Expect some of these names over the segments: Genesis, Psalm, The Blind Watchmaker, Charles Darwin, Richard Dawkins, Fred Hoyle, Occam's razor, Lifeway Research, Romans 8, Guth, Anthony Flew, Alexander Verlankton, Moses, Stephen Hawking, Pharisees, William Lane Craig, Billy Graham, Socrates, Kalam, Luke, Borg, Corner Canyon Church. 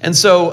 And so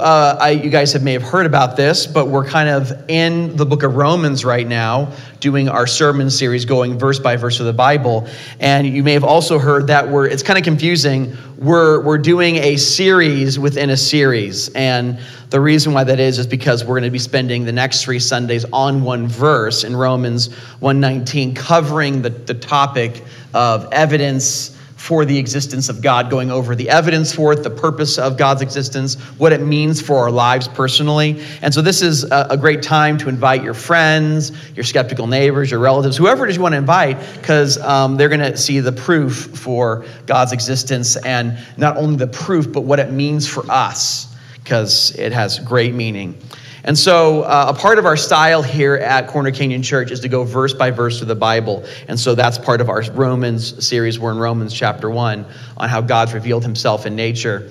you guys may have heard about this, but we're kind of in the book of Romans right now, doing our sermon series, going verse by verse of the Bible. And you may have also heard that it's kind of confusing. We're doing a series within a series. And the reason why that is because we're going to be spending the next 3 Sundays on one verse in Romans 1:19, covering the topic of evidence for the existence of God, going over the evidence for it, the purpose of God's existence, what it means for our lives personally. And so this is a great time to invite your friends, your skeptical neighbors, your relatives, whoever it is you want to invite, because they're going to see the proof for God's existence, and not only the proof, but what it means for us, because it has great meaning. And so a part of our style here at Corner Canyon Church is to go verse by verse through the Bible. And so that's part of our Romans series. We're in Romans chapter 1 on how God's revealed himself in nature.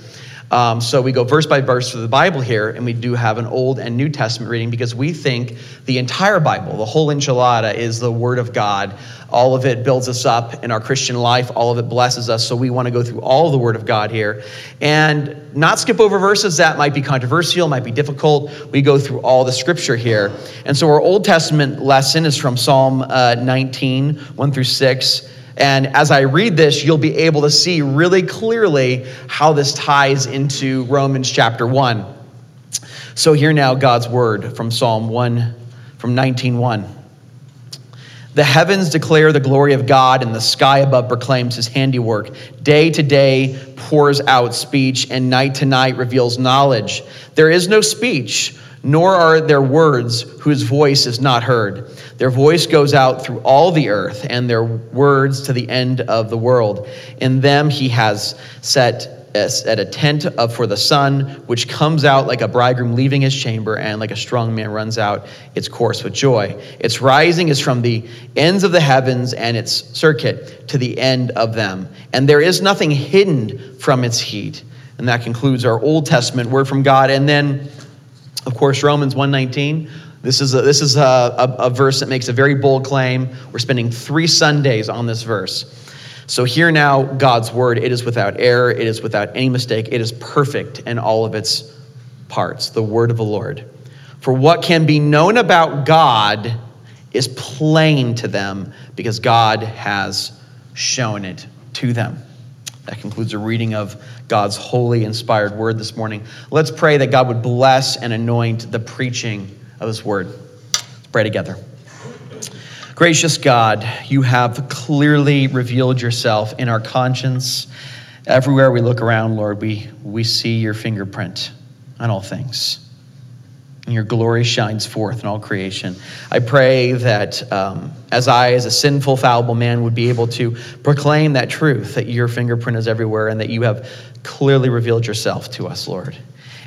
So we go verse by verse through the Bible here, and we do have an Old and New Testament reading because we think the entire Bible, the whole enchilada, is the Word of God. All of it builds us up in our Christian life. All of it blesses us. So we want to go through all the Word of God here and not skip over verses that might be controversial, might be difficult. We go through all the scripture here. And so our Old Testament lesson is from Psalm 19, 1 through 6. And as I read this, you'll be able to see really clearly how this ties into Romans chapter 1. So hear now God's word from Psalm 1, from 19:1. The heavens declare the glory of God, and the sky above proclaims his handiwork. Day to day pours out speech, and night to night reveals knowledge. There is no speech, nor are there words whose voice is not heard. Their voice goes out through all the earth, and their words to the end of the world. In them he has set a tent up for the sun, which comes out like a bridegroom leaving his chamber, and like a strong man runs out its course with joy. Its rising is from the ends of the heavens, and its circuit to the end of them. And there is nothing hidden from its heat. And that concludes our Old Testament word from God. And then, of course, Romans 1:19. This is a verse that makes a very bold claim. We're spending 3 Sundays on this verse. So hear now God's word. It is without error. It is without any mistake. It is perfect in all of its parts, the word of the Lord. For what can be known about God is plain to them, because God has shown it to them. That concludes a reading of God's holy, inspired word this morning. Let's pray that God would bless and anoint the preaching of his word. Let's pray together. Gracious God, you have clearly revealed yourself in our conscience. Everywhere we look around, Lord, we see your fingerprint on all things. And your glory shines forth in all creation. I pray that as a sinful, fallible man, would be able to proclaim that truth, that your fingerprint is everywhere and that you have clearly revealed yourself to us, Lord.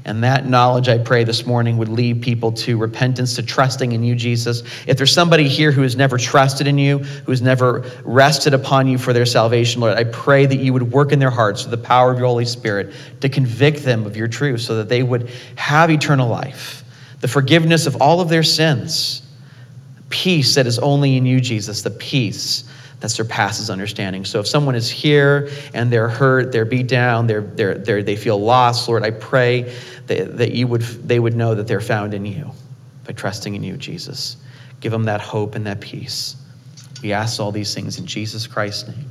And that knowledge, I pray this morning, would lead people to repentance, to trusting in you, Jesus. If there's somebody here who has never trusted in you, who has never rested upon you for their salvation, Lord, I pray that you would work in their hearts through the power of your Holy Spirit to convict them of your truth so that they would have eternal life, the forgiveness of all of their sins, peace that is only in you, Jesus, the peace that surpasses understanding. So if someone is here and they're hurt, they're beat down, they feel lost, Lord, I pray that they would know that they're found in you by trusting in you, Jesus. Give them that hope and that peace. We ask all these things in Jesus Christ's name.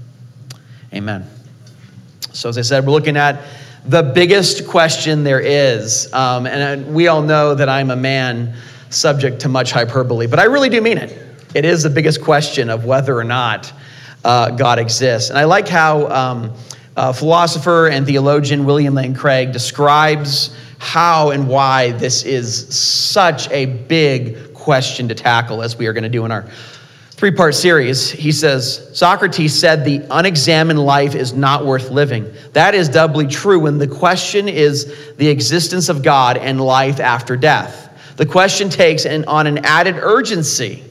Amen. So as I said, we're looking at the biggest question there is. And we all know that I'm a man subject to much hyperbole, but I really do mean it. It is the biggest question of whether or not God exists. And I like how philosopher and theologian William Lane Craig describes how and why this is such a big question to tackle, as we are going to do in our 3-part series. He says, Socrates said the unexamined life is not worth living. That is doubly true when the question is the existence of God and life after death. The question takes on an added urgency.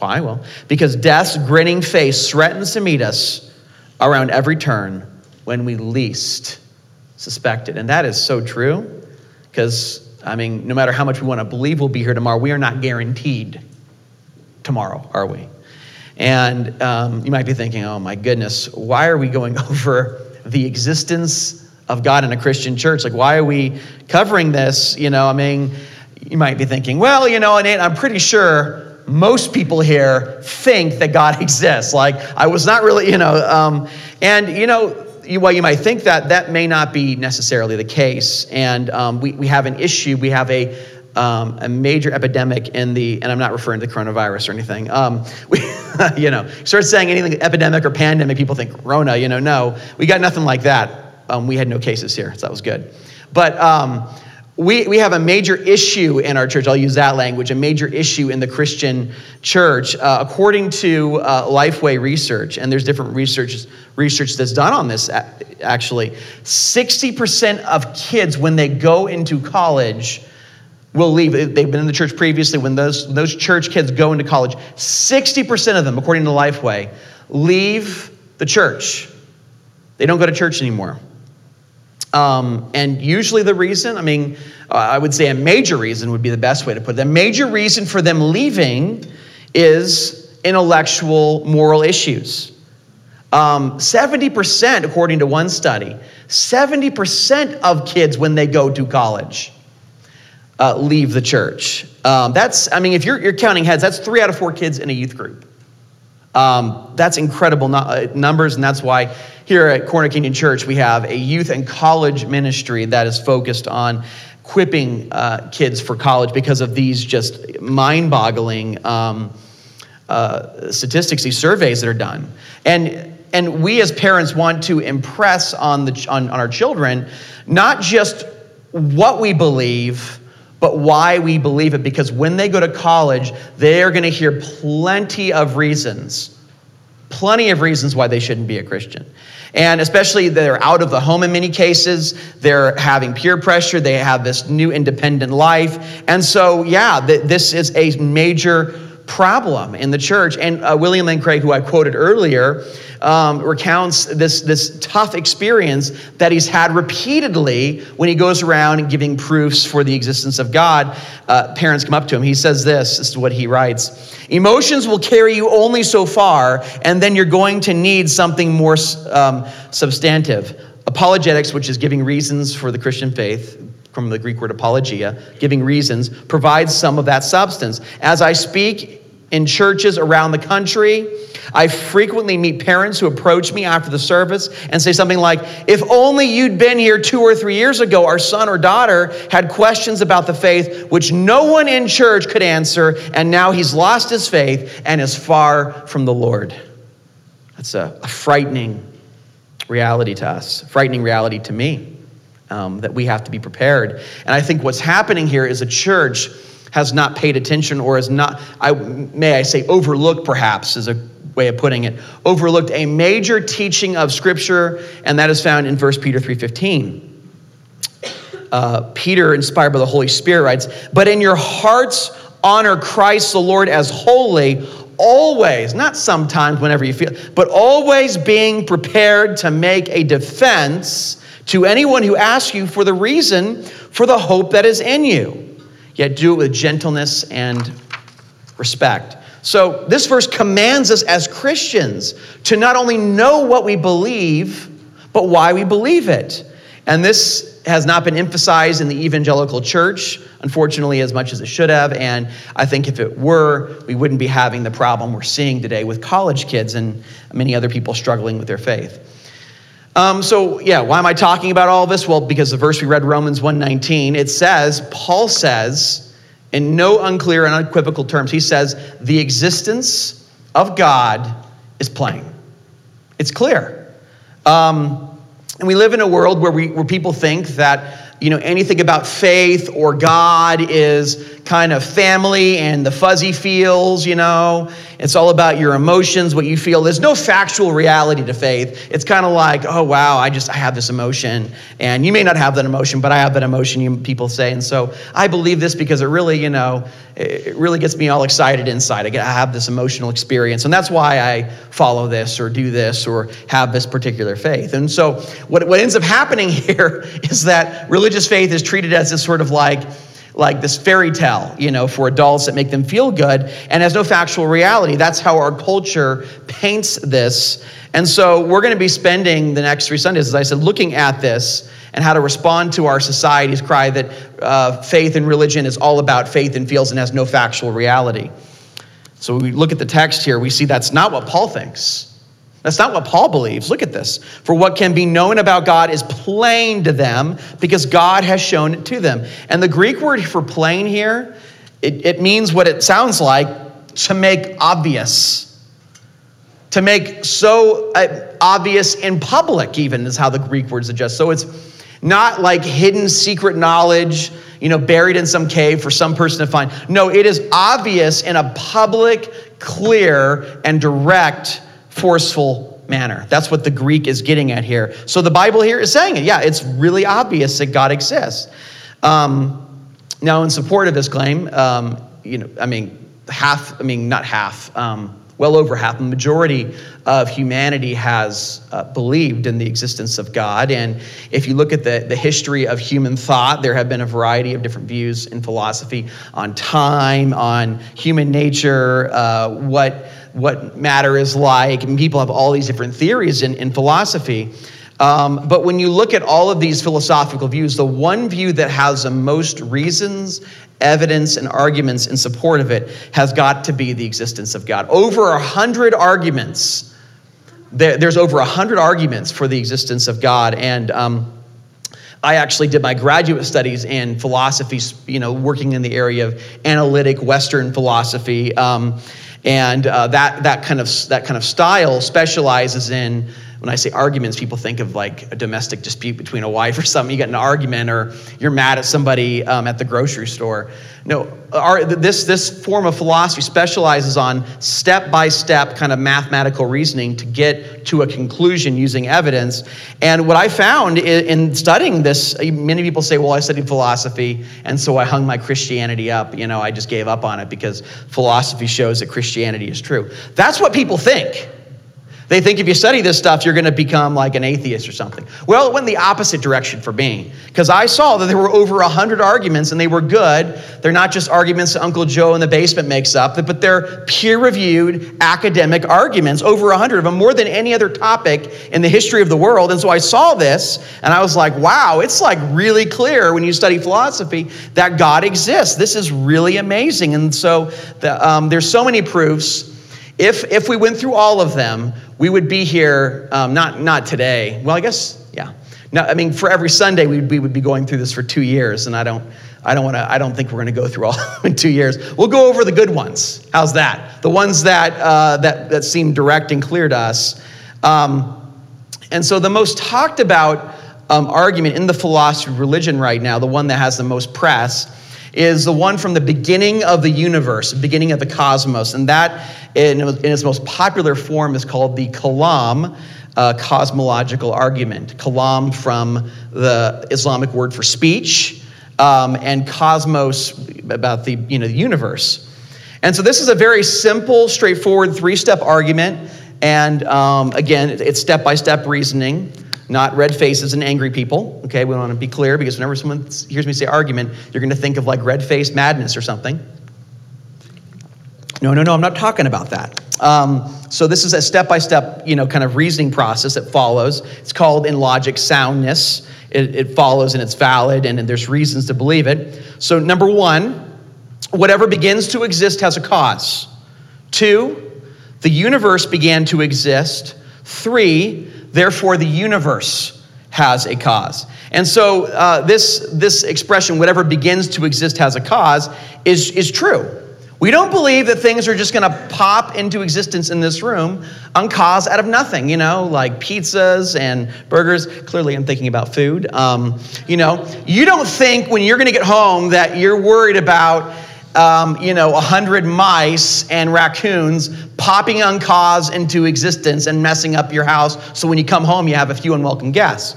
Why? Well, because death's grinning face threatens to meet us around every turn when we least suspect it. And that is so true, because, no matter how much we want to believe we'll be here tomorrow, we are not guaranteed tomorrow, are we? And you might be thinking, oh my goodness, why are we going over the existence of God in a Christian church. Like, why are we covering this? You know, I mean, you might be thinking, well, you know, and I'm pretty sure most people here think that God exists. Like, I was not really, you know, and, you know, while you might think that, that may not be necessarily the case. And we have an issue. We have a major epidemic in the, and I'm not referring to the coronavirus or anything. You know, start saying anything epidemic or pandemic, people think Rona, you know, no, we got nothing like that. We had no cases here, so that was good. But we have a major issue in our church. I'll use that language, a major issue in the Christian church, according to Lifeway Research, and there's different research that's done on this, actually. 60% of kids, when they go into college, will leave. They've been in the church previously. When those church kids go into college, 60% of them, according to Lifeway, leave the church. They don't go to church anymore. And usually the reason, I mean, I would say a major reason would be the best way to put it. The major reason for them leaving is intellectual, moral issues. 70%, according to one study, 70% of kids when they go to college leave the church. That's, I mean, if you're counting heads, that's 3 out of 4 kids in a youth group. That's incredible numbers, and that's why here at Corner Canyon Church, we have a youth and college ministry that is focused on equipping kids for college because of these just mind-boggling statistics, these surveys that are done. And we as parents want to impress on our children not just what we believe, but why we believe it, because when they go to college, they're gonna hear plenty of reasons why they shouldn't be a Christian. And especially they're out of the home in many cases, they're having peer pressure, they have this new independent life. And so, yeah, this is a major problem in the church. And William Lane Craig, who I quoted earlier, recounts this tough experience that he's had repeatedly when he goes around and giving proofs for the existence of God. Parents come up to him. He says this is what he writes. Emotions will carry you only so far, and then you're going to need something more substantive. Apologetics, which is giving reasons for the Christian faith, from the Greek word apologia, giving reasons, provides some of that substance. As I speak in churches around the country, I frequently meet parents who approach me after the service and say something like, if only you'd been here 2 or 3 years ago, our son or daughter had questions about the faith which no one in church could answer, and now he's lost his faith and is far from the Lord. That's a frightening reality to us, frightening reality to me. That we have to be prepared. And I think what's happening here is a church has not paid attention or has not, overlooked perhaps is a way of putting it, overlooked a major teaching of Scripture, and that is found in 1 Peter 3:15. Peter, inspired by the Holy Spirit, writes, but in your hearts honor Christ the Lord as holy, always, not sometimes, whenever you feel, but always being prepared to make a defense to anyone who asks you for the reason for the hope that is in you, yet do it with gentleness and respect. So this verse commands us as Christians to not only know what we believe, but why we believe it. And this has not been emphasized in the evangelical church, unfortunately, as much as it should have. And I think if it were, we wouldn't be having the problem we're seeing today with college kids and many other people struggling with their faith. Why am I talking about all this? Well, because the verse we read, Romans 1:19, it says, Paul says, in no unclear and unequivocal terms, he says, the existence of God is plain. It's clear. And we live in a world where people think that, you know, anything about faith or God is kind of family and the fuzzy feels, you know. It's all about your emotions, what you feel. There's no factual reality to faith. It's kind of like, oh, wow, I have this emotion. And you may not have that emotion, but I have that emotion, people say. And so I believe this because it really, you know, it really gets me all excited inside. I have this emotional experience. And that's why I follow this or do this or have this particular faith. And so what ends up happening here is that religious faith is treated as this sort of like, like this fairy tale, you know, for adults that make them feel good and has no factual reality. That's how our culture paints this. And so we're going to be spending the next 3 Sundays, as I said, looking at this and how to respond to our society's cry that faith and religion is all about faith and feels and has no factual reality. So when we look at the text here, we see that's not what Paul thinks. That's not what Paul believes. Look at this. For what can be known about God is plain to them because God has shown it to them. And the Greek word for plain here, it means what it sounds like, to make obvious. To make so obvious in public even is how the Greek word suggests. So it's not like hidden secret knowledge, you know, buried in some cave for some person to find. No, it is obvious in a public, clear, and direct, forceful manner. That's what the Greek is getting at here. So the Bible here is saying it. Yeah, it's really obvious that God exists. Now, in support of this claim, well over half, the majority of humanity has believed in the existence of God. And if you look at the history of human thought, there have been a variety of different views in philosophy on time, on human nature, what matter is like. And people have all these different theories in philosophy. But when you look at all of these philosophical views, the one view that has the most reasons, evidence, and arguments in support of it has got to be the existence of God. Over 100 arguments. There's over 100 arguments for the existence of God. And I actually did my graduate studies in philosophy, you know, working in the area of analytic Western philosophy. That kind of style specializes in, when I say arguments, people think of like a domestic dispute between a wife or something. You get an argument, or you're mad at somebody at the grocery store. No, this form of philosophy specializes on step-by-step kind of mathematical reasoning to get to a conclusion using evidence. And what I found in studying this, many people say, well, I studied philosophy, and so I hung my Christianity up. You know, I just gave up on it because philosophy shows that Christianity is true. That's what people think. They think if you study this stuff, you're going to become like an atheist or something. Well, it went the opposite direction for me, because I saw that there were over 100 arguments, and they were good. They're not just arguments that Uncle Joe in the basement makes up, but they're peer-reviewed academic arguments, over 100 of them, more than any other topic in the history of the world. And so I saw this, and I was like, wow, it's like really clear when you study philosophy that God exists. This is really amazing. And so there's so many proofs. If we went through all of them, we would be here, not today. Well, I guess, yeah. No, I mean, for every Sunday, we would be going through this for 2 years, and I don't think we're going to go through all of them in 2 years. We'll go over the good ones. How's that? The ones that seem direct and clear to us. And so the most talked about argument in the philosophy of religion right now, the one that has the most press, is the one from the beginning of the universe, the beginning of the cosmos. And that, in its most popular form, is called the Kalam cosmological argument. Kalam from the Islamic word for speech, and cosmos about the universe. And so this is a very simple, straightforward, 3-step argument. And again, it's step-by-step reasoning. Not red faces and angry people, okay? We want to be clear, because whenever someone hears me say argument, you're going to think of like red-faced madness or something. No, I'm not talking about that. So this is a step-by-step, kind of reasoning process that follows. It's called, in logic, soundness. It follows, and it's valid, and there's reasons to believe it. So number 1, whatever begins to exist has a cause. 2, the universe began to exist. 3, therefore, the universe has a cause. And so this expression, whatever begins to exist has a cause, is true. We don't believe that things are just going to pop into existence in this room on cause out of nothing, like pizzas and burgers. Clearly, I'm thinking about food. You don't think when you're going to get home that you're worried about 100 mice and raccoons popping on cause into existence and messing up your house. So when you come home, you have a few unwelcome guests.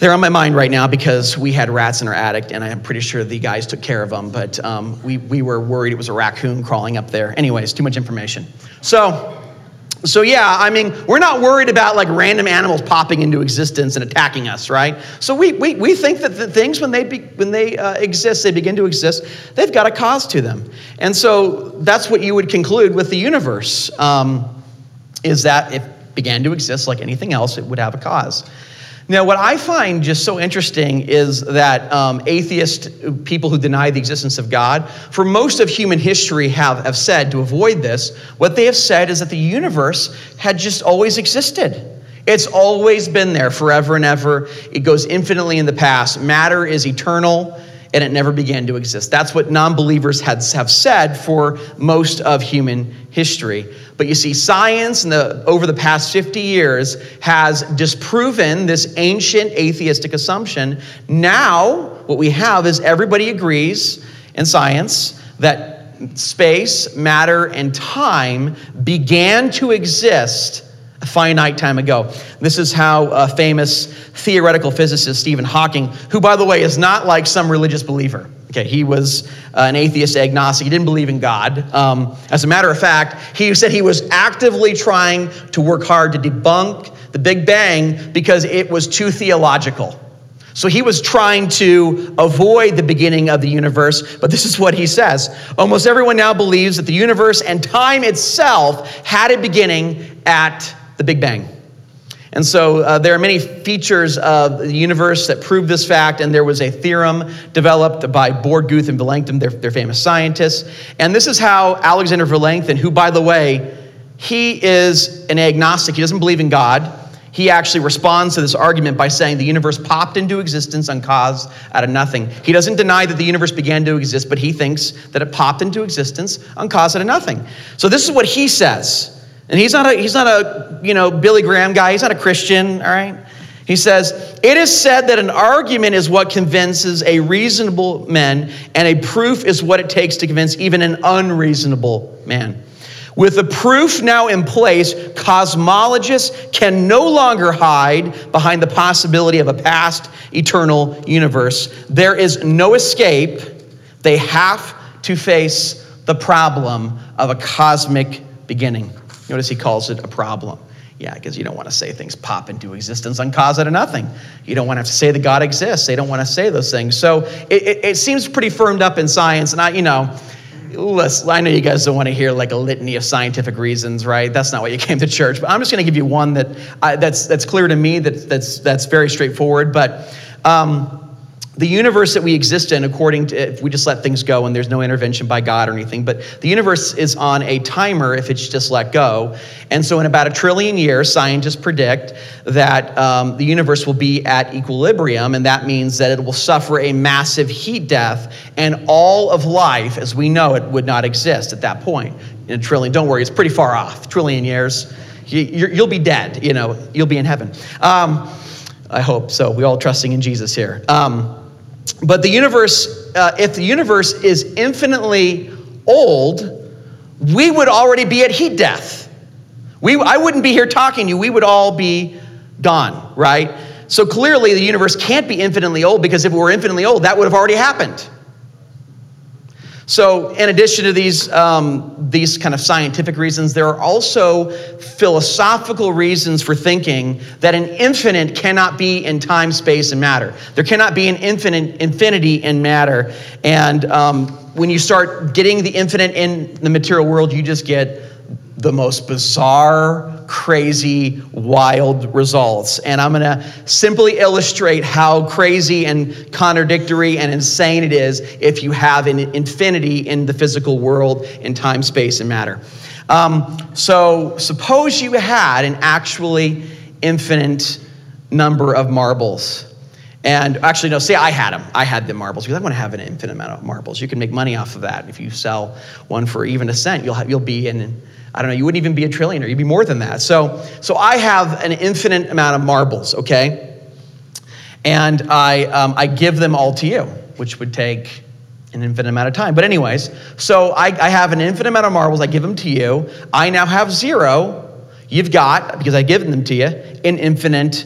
They're on my mind right now because we had rats in our attic, and I'm pretty sure the guys took care of them, but we were worried it was a raccoon crawling up there. Anyways, too much information. So So yeah, I mean, we're not worried about like random animals popping into existence and attacking us, right? So we think that the things when they begin to exist, they've got a cause to them. And so that's what you would conclude with the universe, is that it began to exist like anything else, it would have a cause. Now, what I find just so interesting is that atheist people who deny the existence of God, for most of human history have said, to avoid this, what they have said is that the universe had just always existed. It's always been there forever and ever. It goes infinitely in the past. Matter is eternal, and it never began to exist. That's what non-believers have said for most of human history. But you see, science over the past 50 years has disproven this ancient atheistic assumption. Now, what we have is everybody agrees in science that space, matter, and time began to exist a finite time ago. This is how famous theoretical physicist Stephen Hawking, who, by the way, is not like some religious believer. Okay, he was an atheist, agnostic. He didn't believe in God. As a matter of fact, he said he was actively trying to work hard to debunk the Big Bang because it was too theological. So he was trying to avoid the beginning of the universe, but this is what he says. Almost everyone now believes that the universe and time itself had a beginning at the Big Bang. And so there are many features of the universe that prove this fact, and there was a theorem developed by Borg, Guth, and Verlankton, their famous scientists. And this is how Alexander Verlankton, who, by the way, he is an agnostic. He doesn't believe in God. He actually responds to this argument by saying the universe popped into existence uncaused out of nothing. He doesn't deny that the universe began to exist, but he thinks that it popped into existence uncaused out of nothing. So this is what he says. And he's not a Billy Graham guy. He's not a Christian, all right? He says, it is said that an argument is what convinces a reasonable man, and a proof is what it takes to convince even an unreasonable man. With the proof now in place, cosmologists can no longer hide behind the possibility of a past eternal universe. There is no escape. They have to face the problem of a cosmic beginning. Notice he calls it a problem. Yeah, because you don't want to say things pop into existence uncaused out of nothing. You don't want to have to say that God exists. They don't want to say those things. So it seems pretty firmed up in science. And I know you guys don't want to hear like a litany of scientific reasons, right? That's not why you came to church. But I'm just going to give you one that's clear to me, that's very straightforward. But the universe that we exist in, according to, if we just let things go and there's no intervention by God or anything, but the universe is on a timer if it's just let go. And so in about 1 trillion years, scientists predict that the universe will be at equilibrium, and that means that it will suffer a massive heat death, and all of life as we know it would not exist at that point. In 1 trillion, don't worry, it's pretty far off, 1 trillion years. You'll be dead, you'll be in heaven. I hope so, we're all trusting in Jesus here. But the universe, if the universe is infinitely old, we would already be at heat death. I wouldn't be here talking to you. We would all be gone, right? So clearly the universe can't be infinitely old, because if it were infinitely old, that would have already happened. So in addition to these kind of scientific reasons, there are also philosophical reasons for thinking that an infinite cannot be in time, space, and matter. There cannot be an infinity in matter. And when you start getting the infinite in the material world, you just get the most bizarre, crazy, wild results. And I'm gonna simply illustrate how crazy and contradictory and insane it is if you have an infinity in the physical world in time, space, and matter. So suppose you had an actually infinite number of marbles. And actually, no, say I had them. I had the marbles, because I want to have an infinite amount of marbles. You can make money off of that. If you sell one for even a cent, you'll be in, I don't know, you wouldn't even be a trillionaire. You'd be more than that. So I have an infinite amount of marbles, okay? And I give them all to you, which would take an infinite amount of time. But anyways, so I have an infinite amount of marbles. I give them to you. I now have zero. You've got, because I've given them to you, an infinite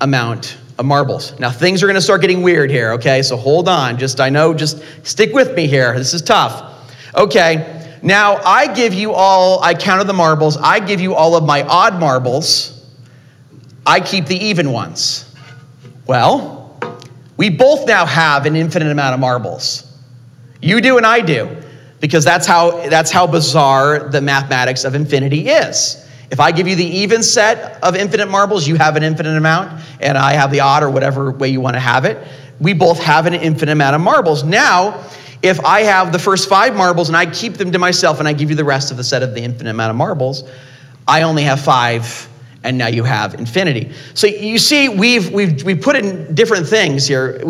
amount of marbles. Now things are gonna start getting weird here, okay? So hold on, just stick with me here. This is tough. Okay, now I give you all, I counted the marbles, I give you all of my odd marbles, I keep the even ones. Well, we both now have an infinite amount of marbles. You do and I do, because that's how bizarre the mathematics of infinity is. If I give you the even set of infinite marbles, you have an infinite amount, and I have the odd or whatever way you want to have it. We both have an infinite amount of marbles. Now, if I have the first 5 marbles and I keep them to myself and I give you the rest of the set of the infinite amount of marbles, I only have 5, and now you have infinity. So you see, we put in different things here.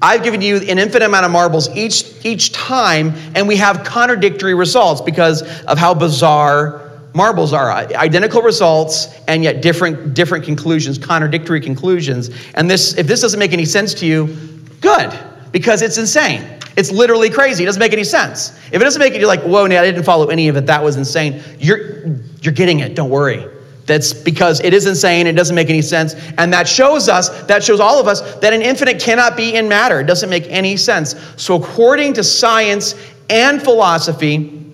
I've given you an infinite amount of marbles each time, and we have contradictory results because of how bizarre marbles are. Identical results and yet different conclusions, contradictory conclusions. And if this doesn't make any sense to you, good, because it's insane. It's literally crazy. It doesn't make any sense. If it doesn't make it, you're like, whoa, Nate, I didn't follow any of it. That was insane. You're getting it. Don't worry. That's because it is insane. It doesn't make any sense. And that shows all of us that an infinite cannot be in matter. It doesn't make any sense. So according to science and philosophy,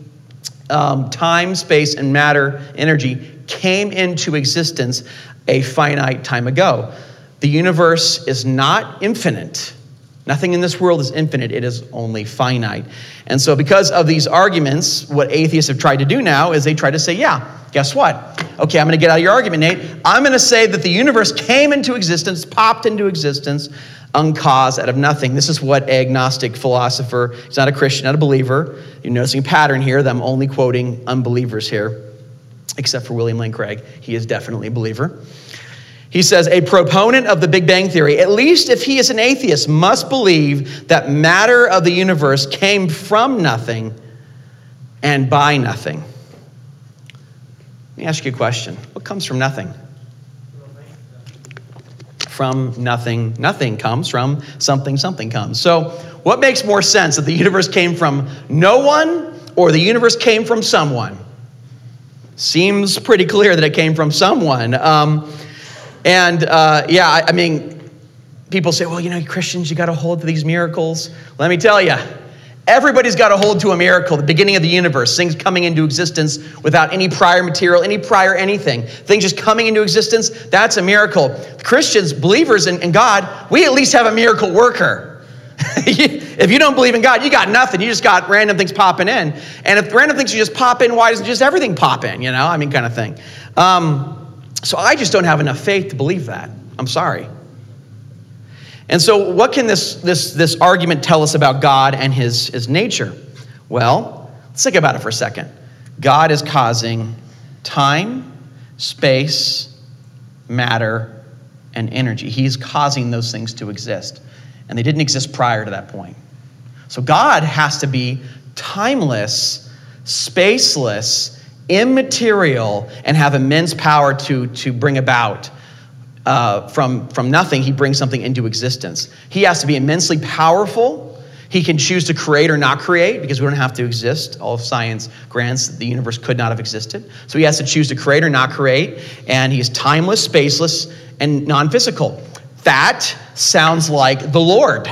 time, space, and matter, energy, came into existence a finite time ago. The universe is not infinite. Nothing in this world is infinite. It is only finite. And so because of these arguments, what atheists have tried to do now is they try to say, yeah, guess what? Okay, I'm going to get out of your argument, Nate. I'm going to say that the universe came into existence, popped into existence, uncaused, out of nothing. This is what agnostic philosopher, he's not a Christian, not a believer. You're noticing a pattern here that I'm only quoting unbelievers here, except for William Lane Craig. He is definitely a believer. He says, a proponent of the Big Bang Theory, at least if he is an atheist, must believe that matter of the universe came from nothing and by nothing. Let me ask you a question. What comes from nothing? From nothing, nothing comes. From something, something comes. So what makes more sense, that the universe came from no one or the universe came from someone? Seems pretty clear that it came from someone. People say, well, Christians, you got to hold to these miracles. Let me tell you, everybody's got to hold to a miracle, the beginning of the universe, things coming into existence without any prior material, any prior anything, things just coming into existence. That's a miracle. Christians, believers in God, we at least have a miracle worker. If you don't believe in God, you got nothing. You just got random things popping in. And if random things just pop in, why doesn't just everything pop in? Kind of thing. So I just don't have enough faith to believe that. I'm sorry. And so what can this argument tell us about God and his nature? Well, let's think about it for a second. God is causing time, space, matter, and energy. He's causing those things to exist. And they didn't exist prior to that point. So God has to be timeless, spaceless, immaterial, and have immense power to bring about. From nothing, he brings something into existence. He has to be immensely powerful. He can choose to create or not create, because we don't have to exist. All of science grants that the universe could not have existed. So he has to choose to create or not create, and he's timeless, spaceless, and non-physical. That sounds like the Lord,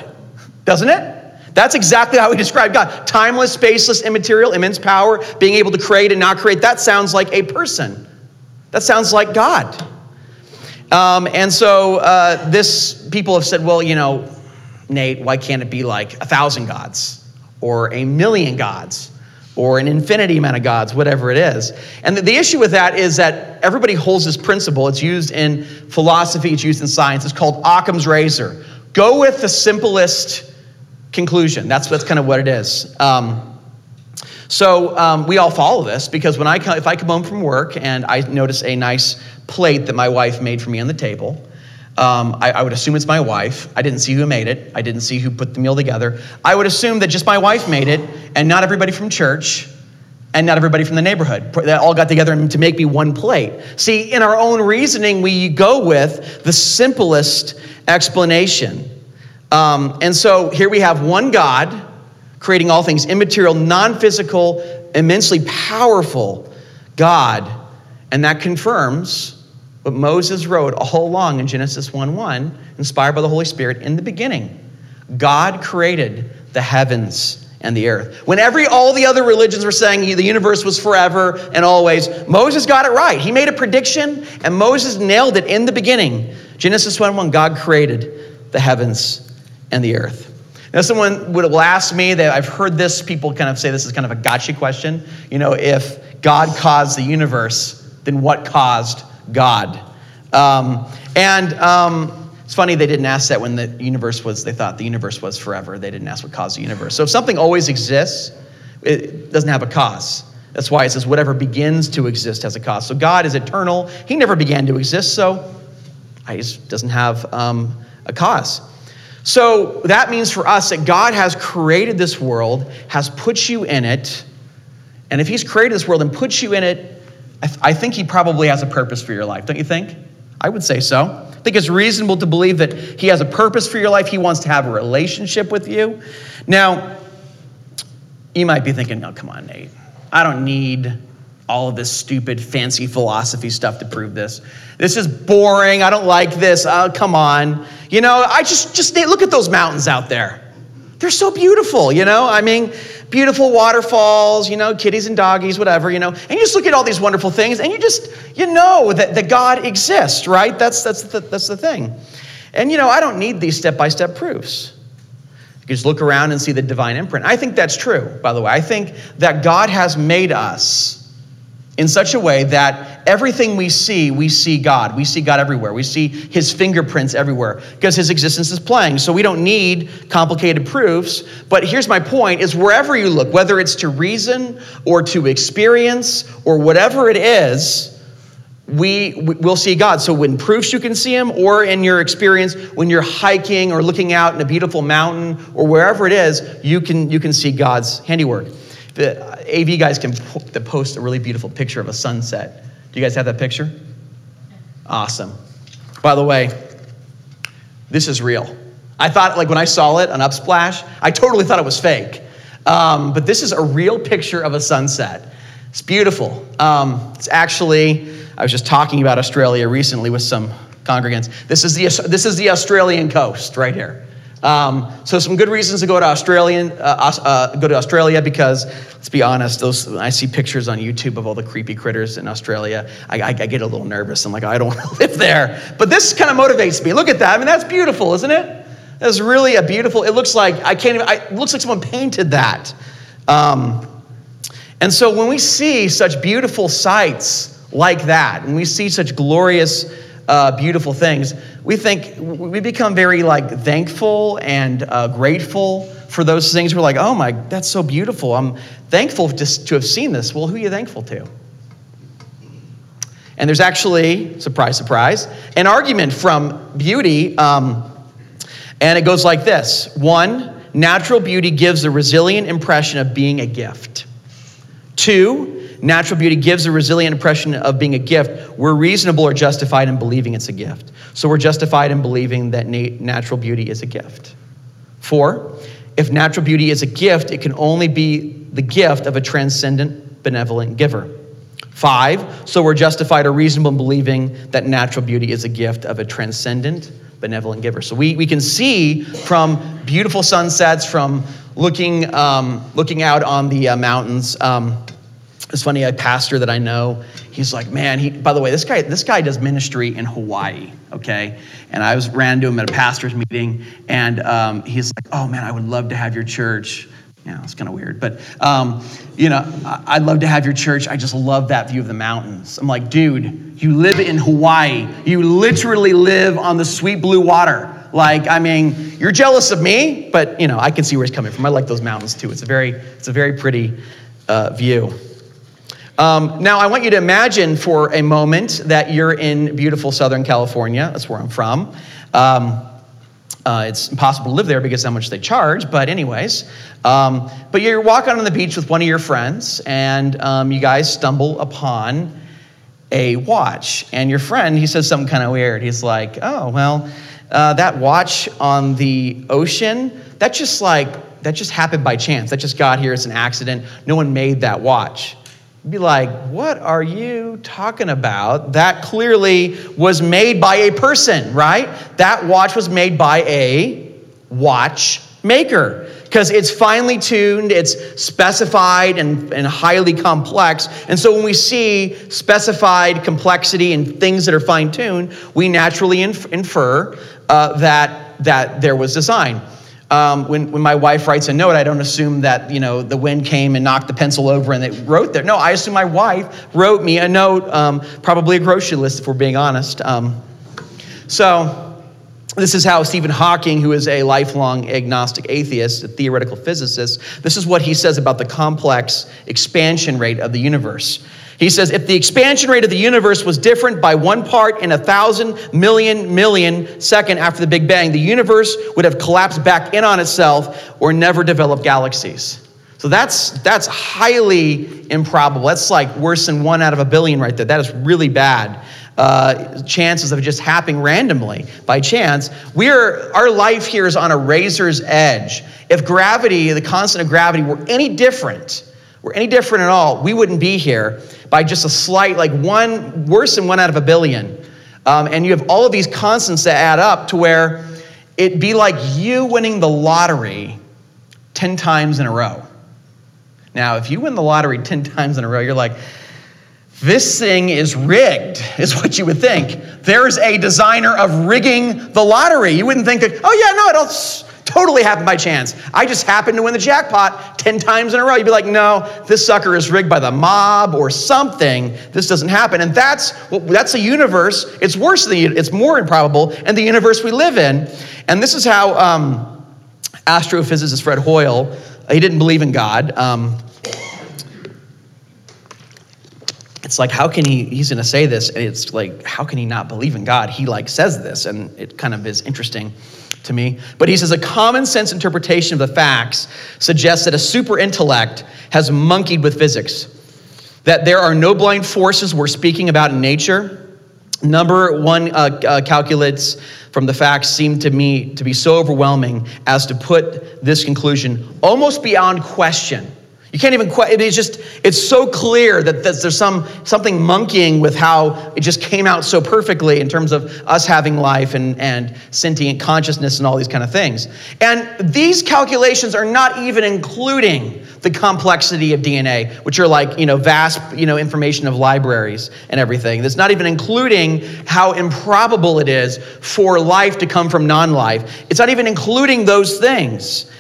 doesn't it? That's exactly how we describe God. Timeless, spaceless, immaterial, immense power, being able to create and not create. That sounds like a person. That sounds like God. This people have said, well, Nate, why can't it be like 1,000 gods or 1,000,000 gods or an infinity amount of gods, whatever it is? And the issue with that is that everybody holds this principle. It's used in philosophy. It's used in science. It's called Occam's razor. Go with the simplest conclusion. That's kind of what it is. We all follow this, because if I come home from work and I notice a nice plate that my wife made for me on the table, I would assume it's my wife. I didn't see who made it. I didn't see who put the meal together. I would assume that just my wife made it, and not everybody from church and not everybody from the neighborhood. That all got together to make me one plate. See, in our own reasoning, we go with the simplest explanation. So here we have one God, creating all things, immaterial, non-physical, immensely powerful God. And that confirms what Moses wrote all along in Genesis 1:1, inspired by the Holy Spirit in the beginning. God created the heavens and the earth. When all the other religions were saying the universe was forever and always, Moses got it right. He made a prediction, and Moses nailed it in the beginning. Genesis 1:1, God created the heavens and the earth. Now, someone will ask me that I've heard this. People kind of say this is kind of a gotcha question. You know, if God caused the universe, then what caused God? It's funny they didn't ask that when the universe was, they thought the universe was forever. They didn't ask what caused the universe. So if something always exists, it doesn't have a cause. That's why it says whatever begins to exist has a cause. So God is eternal. He never began to exist, so he just doesn't have a cause. So that means for us that God has created this world, has put you in it. And if he's created this world and put you in it, I think he probably has a purpose for your life, don't you think? I would say so. I think it's reasonable to believe that he has a purpose for your life. He wants to have a relationship with you. Now, you might be thinking, oh, come on, Nate. I don't need all of this stupid, fancy philosophy stuff to prove this. This is boring. I don't like this. Oh, come on. You know, I just look at those mountains out there. They're so beautiful, you know? I mean, beautiful waterfalls, you know, kitties and doggies, whatever, you know? And you just look at all these wonderful things and you know that God exists, right? That's the thing. And, you know, I don't need these step-by-step proofs. You can just look around and see the divine imprint. I think that's true, by the way. I think that God has made us in such a way that everything we see God. We see God everywhere. We see his fingerprints everywhere because his existence is playing. So we don't need complicated proofs. But here's my point is wherever you look, whether it's to reason or to experience or whatever it is, we'll see God. So in proofs you can see him, or in your experience when you're hiking or looking out in a beautiful mountain or wherever it is, you can see God's handiwork. The AV guys can post a really beautiful picture of a sunset. Do you guys have that picture? Awesome. By the way, this is real. I thought, like when I saw it on Upsplash, I totally thought it was fake. But this is a real picture of a sunset. It's beautiful. It's actually, I was just talking about Australia recently with some congregants. This is the Australian coast right here. So some good reasons to go to Australia because, let's be honest, I see pictures on YouTube of all the creepy critters in Australia. I get a little nervous. I'm like, I don't want to live there. But this kind of motivates me. Look at that. I mean, that's beautiful, isn't it? That's really a beautiful, it looks like someone painted that. And so when we see such beautiful sights like that, and we see such glorious beautiful things, we become very thankful and grateful for those things. We're like, oh my, that's so beautiful. I'm thankful to have seen this. Well, who are you thankful to? And there's actually, surprise, surprise, an argument from beauty. And it goes like this. 1, natural beauty gives a resilient impression of being a gift. 2, natural beauty gives a resilient impression of being a gift. We're reasonable or justified in believing it's a gift. So we're justified in believing that natural beauty is a gift. 4, if natural beauty is a gift, it can only be the gift of a transcendent, benevolent giver. 5, so we're justified or reasonable in believing that natural beauty is a gift of a transcendent, benevolent giver. So we can see from beautiful sunsets, from looking out on the mountains, it's funny, a pastor that I know, he's like, man, by the way, this guy does ministry in Hawaii, okay? And I ran to him at a pastor's meeting, and he's like, oh man, I would love to have your church. Yeah, it's kind of weird, but you know, I'd love to have your church. I just love that view of the mountains. I'm like, dude, you live in Hawaii. You literally live on the sweet blue water. Like, I mean, you're jealous of me, but you know, I can see where he's coming from. I like those mountains too. It's a very pretty view. Now, I want you to imagine for a moment that you're in beautiful Southern California. That's where I'm from. It's impossible to live there because how much they charge, but anyways. But you're walking on the beach with one of your friends, and you guys stumble upon a watch. And your friend, he says something kind of weird. He's like, oh, well, that watch on the ocean, that just happened by chance. That just got here. It's an accident. No one made that watch. Be like, what are you talking about? That clearly was made by a person, right? That watch was made by a watchmaker. because it's finely tuned, it's specified and highly complex. And so when we see specified complexity and things that are fine-tuned, we naturally infer that there was design. When my wife writes a note, I don't assume that, you know, the wind came and knocked the pencil over and it wrote there. No, I assume my wife wrote me a note, probably a grocery list, if we're being honest. So this is how Stephen Hawking, who is a lifelong agnostic atheist, a theoretical physicist, this is what he says about the complex expansion rate of the universe. He says, if the expansion rate of the universe was different by one part in 1,000 million second after the Big Bang, the universe would have collapsed back in on itself or never developed galaxies. So that's highly improbable. That's like worse than 1 out of a billion right there. That is really bad. Chances of it just happening randomly by chance. Our life here is on a razor's edge. If gravity, the constant of gravity, were any different at all, we wouldn't be here by just a slight, like one, worse than 1 out of a billion. And you have all of these constants that add up to where it'd be like you winning the lottery 10 times in a row. Now, if you win the lottery 10 times in a row, you're like, this thing is rigged, is what you would think. There's a designer of rigging the lottery. You wouldn't think that, it all totally happened by chance. I just happened to win the jackpot 10 times in a row. You'd be like, no, this sucker is rigged by the mob or something. This doesn't happen. And that's the universe. It's worse than, it's more improbable, and the universe we live in. And this is how astrophysicist Fred Hoyle, he didn't believe in God. It's like, how can he's going to say this? And it's like, how can he not believe in God? He like says this, and it kind of is interesting to me. But he says, a common sense interpretation of the facts suggests that a super intellect has monkeyed with physics, that there are no blind forces we're speaking about in nature. Number one calculates from the facts seem to me to be so overwhelming as to put this conclusion almost beyond question. You can't even, it's so clear that there's something monkeying with how it just came out so perfectly in terms of us having life and sentient consciousness and all these kind of things. And these calculations are not even including the complexity of DNA, which are like, vast, information of libraries and everything. That's not even including how improbable it is for life to come from non-life. It's not even including those things.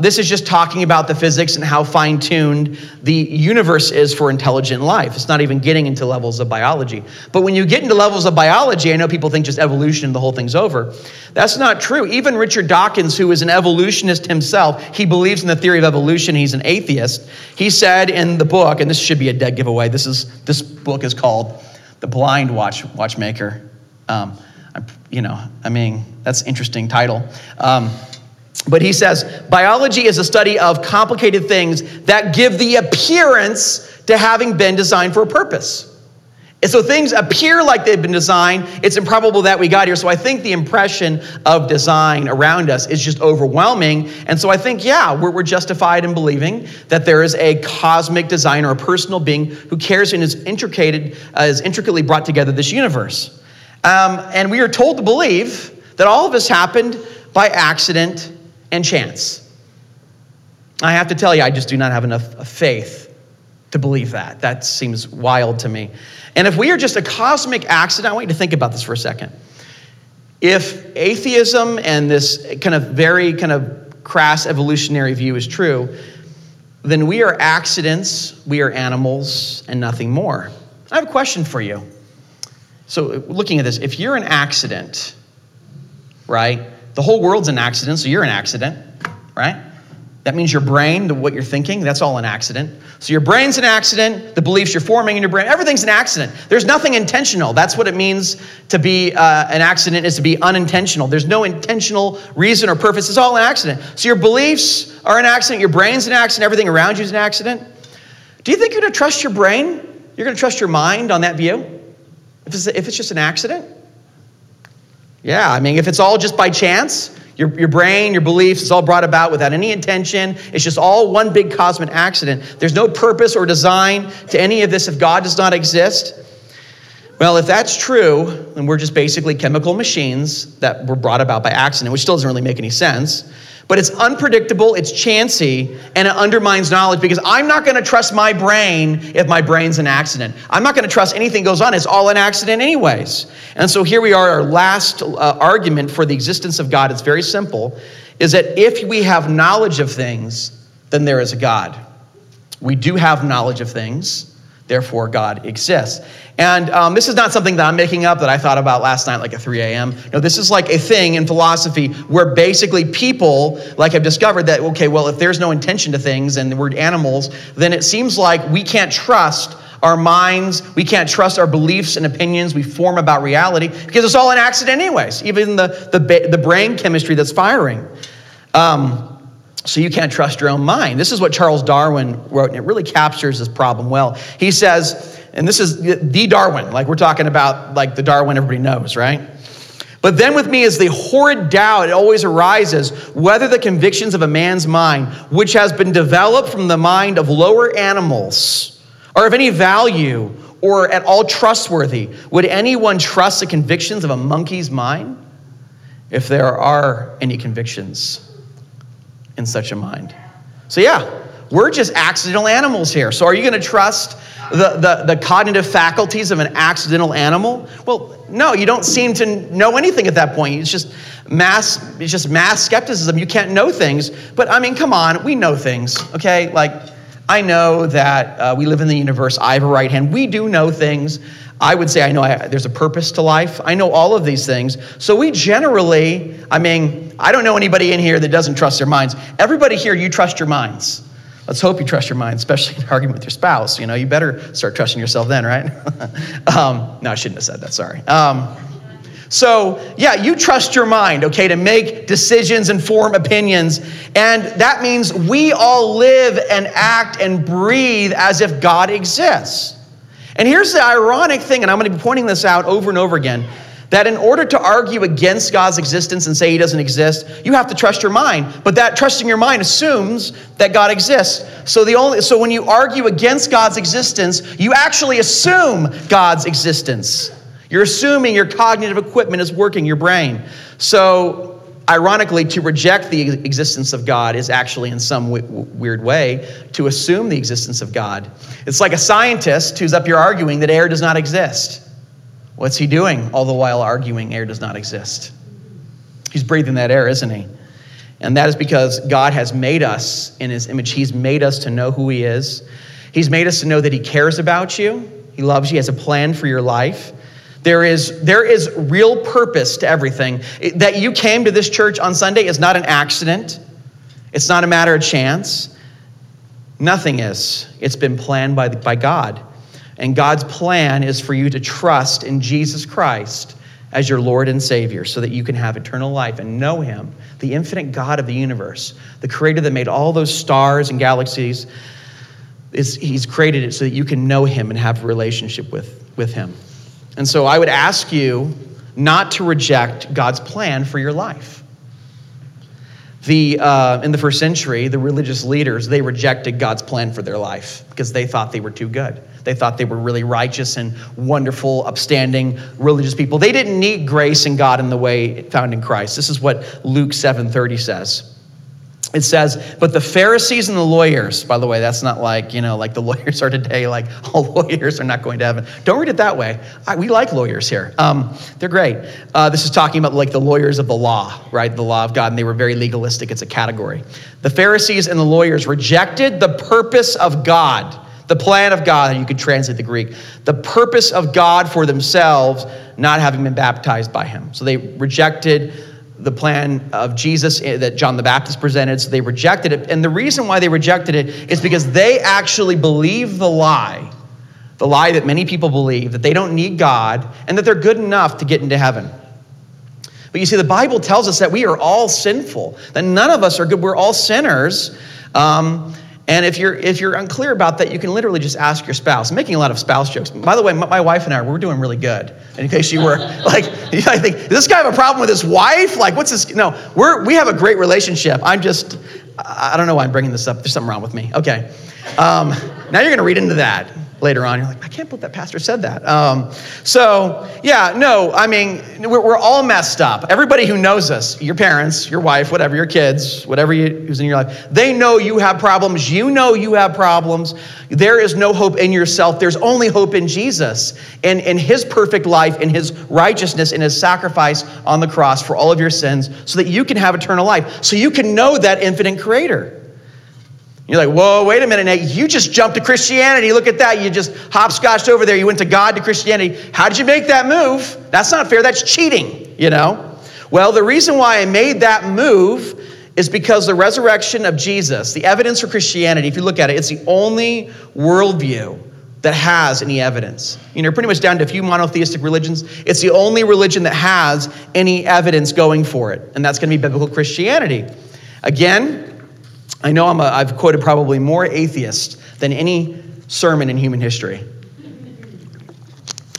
This is just talking about the physics and how fine-tuned the universe is for intelligent life. It's not even getting into levels of biology. But when you get into levels of biology, I know people think just evolution, the whole thing's over. That's not true. Even Richard Dawkins, who is an evolutionist himself, he believes in the theory of evolution. He's an atheist. He said in the book, and this should be a dead giveaway, this book is called The Blind Watchmaker. That's an interesting title. But he says, biology is a study of complicated things that give the appearance to having been designed for a purpose. And so things appear like they've been designed. It's improbable that we got here. So I think the impression of design around us is just overwhelming. And so I think, we're justified in believing that there is a cosmic designer, a personal being who cares and is intricately brought together this universe. And we are told to believe that all of this happened by accident and chance. I have to tell you, I just do not have enough faith to believe that. That seems wild to me. And if we are just a cosmic accident, I want you to think about this for a second. If atheism and this very crass evolutionary view is true, then we are accidents, we are animals, and nothing more. I have a question for you. So looking at this, if you're an accident, right? The whole world's an accident, so you're an accident, right? That means your brain, what you're thinking, that's all an accident. So your brain's an accident, the beliefs you're forming in your brain, everything's an accident. There's nothing intentional. That's what it means to be an accident, is to be unintentional. There's no intentional reason or purpose. It's all an accident. So your beliefs are an accident, your brain's an accident, everything around you is an accident. Do you think you're gonna trust your brain? You're gonna trust your mind on that view? If it's just an accident? Yeah, if it's all just by chance, your brain, your beliefs, it's all brought about without any intention. It's just all one big cosmic accident. There's no purpose or design to any of this if God does not exist. Well, if that's true, then we're just basically chemical machines that were brought about by accident, which still doesn't really make any sense. but it's unpredictable, it's chancy, and it undermines knowledge because I'm not going to trust my brain if my brain's an accident. I'm not going to trust anything goes on. It's all an accident anyways. And so here we are, our last argument for the existence of God. It's very simple, is that if we have knowledge of things, then there is a God. We do have knowledge of things, therefore God exists. And this is not something that I'm making up that I thought about last night like at 3 a.m. No, this is like a thing in philosophy where basically people like have discovered that, okay, well, if there's no intention to things and we're animals, then it seems like we can't trust our minds, we can't trust our beliefs and opinions we form about reality because it's all an accident anyways, even the brain chemistry that's firing. So you can't trust your own mind. This is what Charles Darwin wrote, and it really captures this problem well. He says, and this is the Darwin, like we're talking about like the Darwin everybody knows, right? But then with me is the horrid doubt, it always arises, whether the convictions of a man's mind, which has been developed from the mind of lower animals, are of any value or at all trustworthy. Would anyone trust the convictions of a monkey's mind? If there are any convictions in such a mind. So yeah, we're just accidental animals here. So are you gonna trust the cognitive faculties of an accidental animal? Well, no, you don't seem to know anything at that point. It's just mass skepticism. You can't know things. But I mean, come on, we know things, okay? Like, I know that we live in the universe. I have a right hand. We do know things. I would say I know there's a purpose to life. I know all of these things. So we generally, I mean, I don't know anybody in here that doesn't trust their minds. Everybody here, you trust your minds. Let's hope you trust your minds, especially in an argument with your spouse. You know, you better start trusting yourself then, right? No, I shouldn't have said that, sorry. So yeah, you trust your mind, okay, to make decisions and form opinions. And that means we all live and act and breathe as if God exists. And here's the ironic thing, and I'm going to be pointing this out over and over again, that in order to argue against God's existence and say he doesn't exist, you have to trust your mind. But that trusting your mind assumes that God exists. So when you argue against God's existence, you actually assume God's existence. You're assuming your cognitive equipment is working, your brain. So ironically, to reject the existence of God is actually in some weird way to assume the existence of God. It's like a scientist who's up here arguing that air does not exist. What's he doing all the while arguing air does not exist? He's breathing that air, isn't he? And that is because God has made us in his image. He's made us to know who he is. He's made us to know that he cares about you. He loves you. He has a plan for your life. There is real purpose to everything. That you came to this church on Sunday is not an accident. It's not a matter of chance. Nothing is. It's been planned by God. And God's plan is for you to trust in Jesus Christ as your Lord and Savior so that you can have eternal life and know him, the infinite God of the universe, the creator that made all those stars and galaxies. He's created it so that you can know him and have a relationship with him. And so I would ask you not to reject God's plan for your life. In the first century, the religious leaders, they rejected God's plan for their life because they thought they were too good. They thought they were really righteous and wonderful, upstanding religious people. They didn't need grace and God in the way found in Christ. This is what Luke 7:30 says. It says, but the Pharisees and the lawyers, by the way, that's not like, you know, like the lawyers are today, like all lawyers are not going to heaven. Don't read it that way. We like lawyers here. They're great. This is talking about like the lawyers of the law, right? The law of God, and they were very legalistic. It's a category. The Pharisees and the lawyers rejected the purpose of God, the plan of God, and you could translate the Greek, the purpose of God for themselves, not having been baptized by him. So they rejected the plan of Jesus that John the Baptist presented, so they rejected it. And the reason why they rejected it is because they actually believe the lie that many people believe, that they don't need God and that they're good enough to get into heaven. But you see, the Bible tells us that we are all sinful, that none of us are good. We're all sinners. And if you're unclear about that, you can literally just ask your spouse. I'm making a lot of spouse jokes. By the way, my wife and I, we're doing really good. In case you were like, I think, does this guy have a problem with his wife? Like, what's this? No, we have a great relationship. I don't know why I'm bringing this up. There's something wrong with me. Okay. Now you're going to read into that. later on, you're like, I can't believe that pastor said that. I mean, we're all messed up. Everybody who knows us, your parents, your wife, whatever, your kids, who's in your life, they know you have problems. You know you have problems. There is no hope in yourself. There's only hope in Jesus and in his perfect life, in his righteousness, in his sacrifice on the cross for all of your sins so that you can have eternal life, so you can know that infinite creator. You're like, whoa, wait a minute, Nate, you just jumped to Christianity. Look at that. You just hopscotched over there. You went to God to Christianity. How did you make that move? That's not fair. That's cheating, you know? Well, the reason why I made that move is because the resurrection of Jesus, the evidence for Christianity, if you look at it, it's the only worldview that has any evidence. You know, pretty much down to a few monotheistic religions, it's the only religion that has any evidence going for it, and that's going to be biblical Christianity. Again, I know I've quoted probably more atheists than any sermon in human history,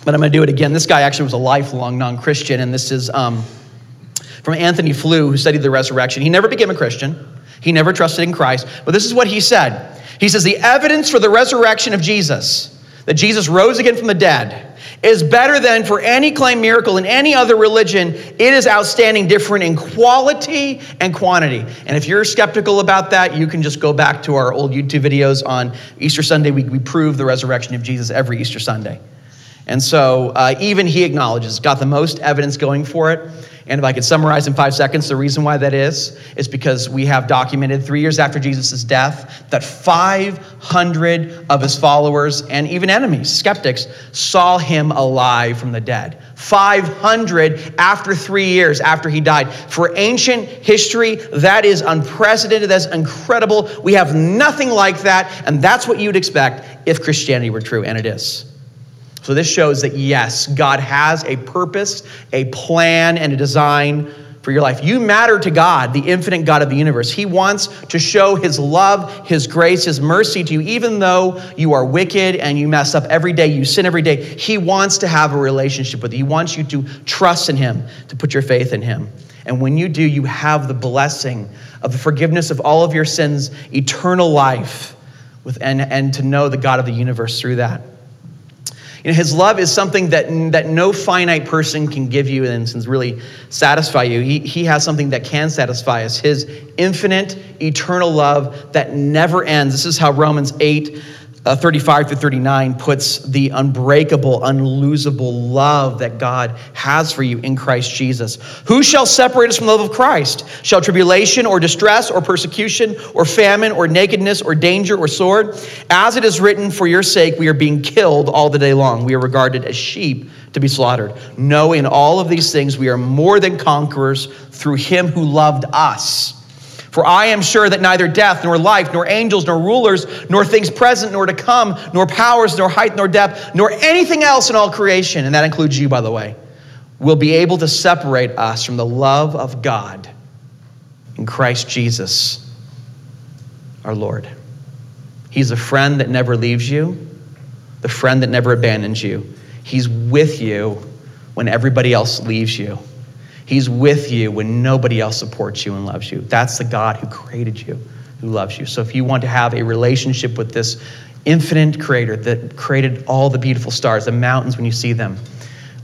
but I'm going to do it again. This guy actually was a lifelong non-Christian, and this is from Anthony Flew, who studied the resurrection. He never became a Christian. He never trusted in Christ, but this is what he said. He says, the evidence for the resurrection of Jesus, that Jesus rose again from the dead, is better than for any claimed miracle in any other religion. It is outstanding, different in quality and quantity. And if you're skeptical about that, you can just go back to our old YouTube videos on Easter Sunday. We prove the resurrection of Jesus every Easter Sunday. And so even he acknowledges, got the most evidence going for it. And if I could summarize in 5 seconds, the reason why that is because we have documented 3 years after Jesus' death that 500 of his followers and even enemies, skeptics, saw him alive from the dead. 500 after 3 years after he died. For ancient history, that is unprecedented. That's incredible. We have nothing like that. And that's what you'd expect if Christianity were true, and it is. So this shows that, yes, God has a purpose, a plan, and a design for your life. You matter to God, the infinite God of the universe. He wants to show his love, his grace, his mercy to you, even though you are wicked and you mess up every day, you sin every day. He wants to have a relationship with you. He wants you to trust in him, to put your faith in him. And when you do, you have the blessing of the forgiveness of all of your sins, eternal life, and to know the God of the universe through that. You know, his love is something that no finite person can give you and really satisfy you. He has something that can satisfy us, his infinite, eternal love that never ends. This is how Romans 8, 35 through 39 puts the unbreakable, unlosable love that God has for you in Christ Jesus. Who shall separate us from the love of Christ? Shall tribulation or distress or persecution or famine or nakedness or danger or sword? As it is written, for your sake we are being killed all the day long. We are regarded as sheep to be slaughtered. No, in all of these things we are more than conquerors through him who loved us. For I am sure that neither death, nor life, nor angels, nor rulers, nor things present, nor to come, nor powers, nor height, nor depth, nor anything else in all creation, and that includes you, by the way, will be able to separate us from the love of God in Christ Jesus, our Lord. He's a friend that never leaves you, the friend that never abandons you. He's with you when everybody else leaves you. He's with you when nobody else supports you and loves you. That's the God who created you, who loves you. So if you want to have a relationship with this infinite creator that created all the beautiful stars, the mountains when you see them,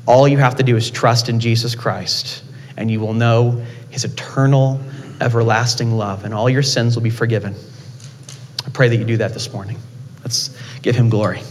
all you have to do is trust in Jesus Christ, and you will know his eternal, everlasting love, and all your sins will be forgiven. I pray that you do that this morning. Let's give him glory.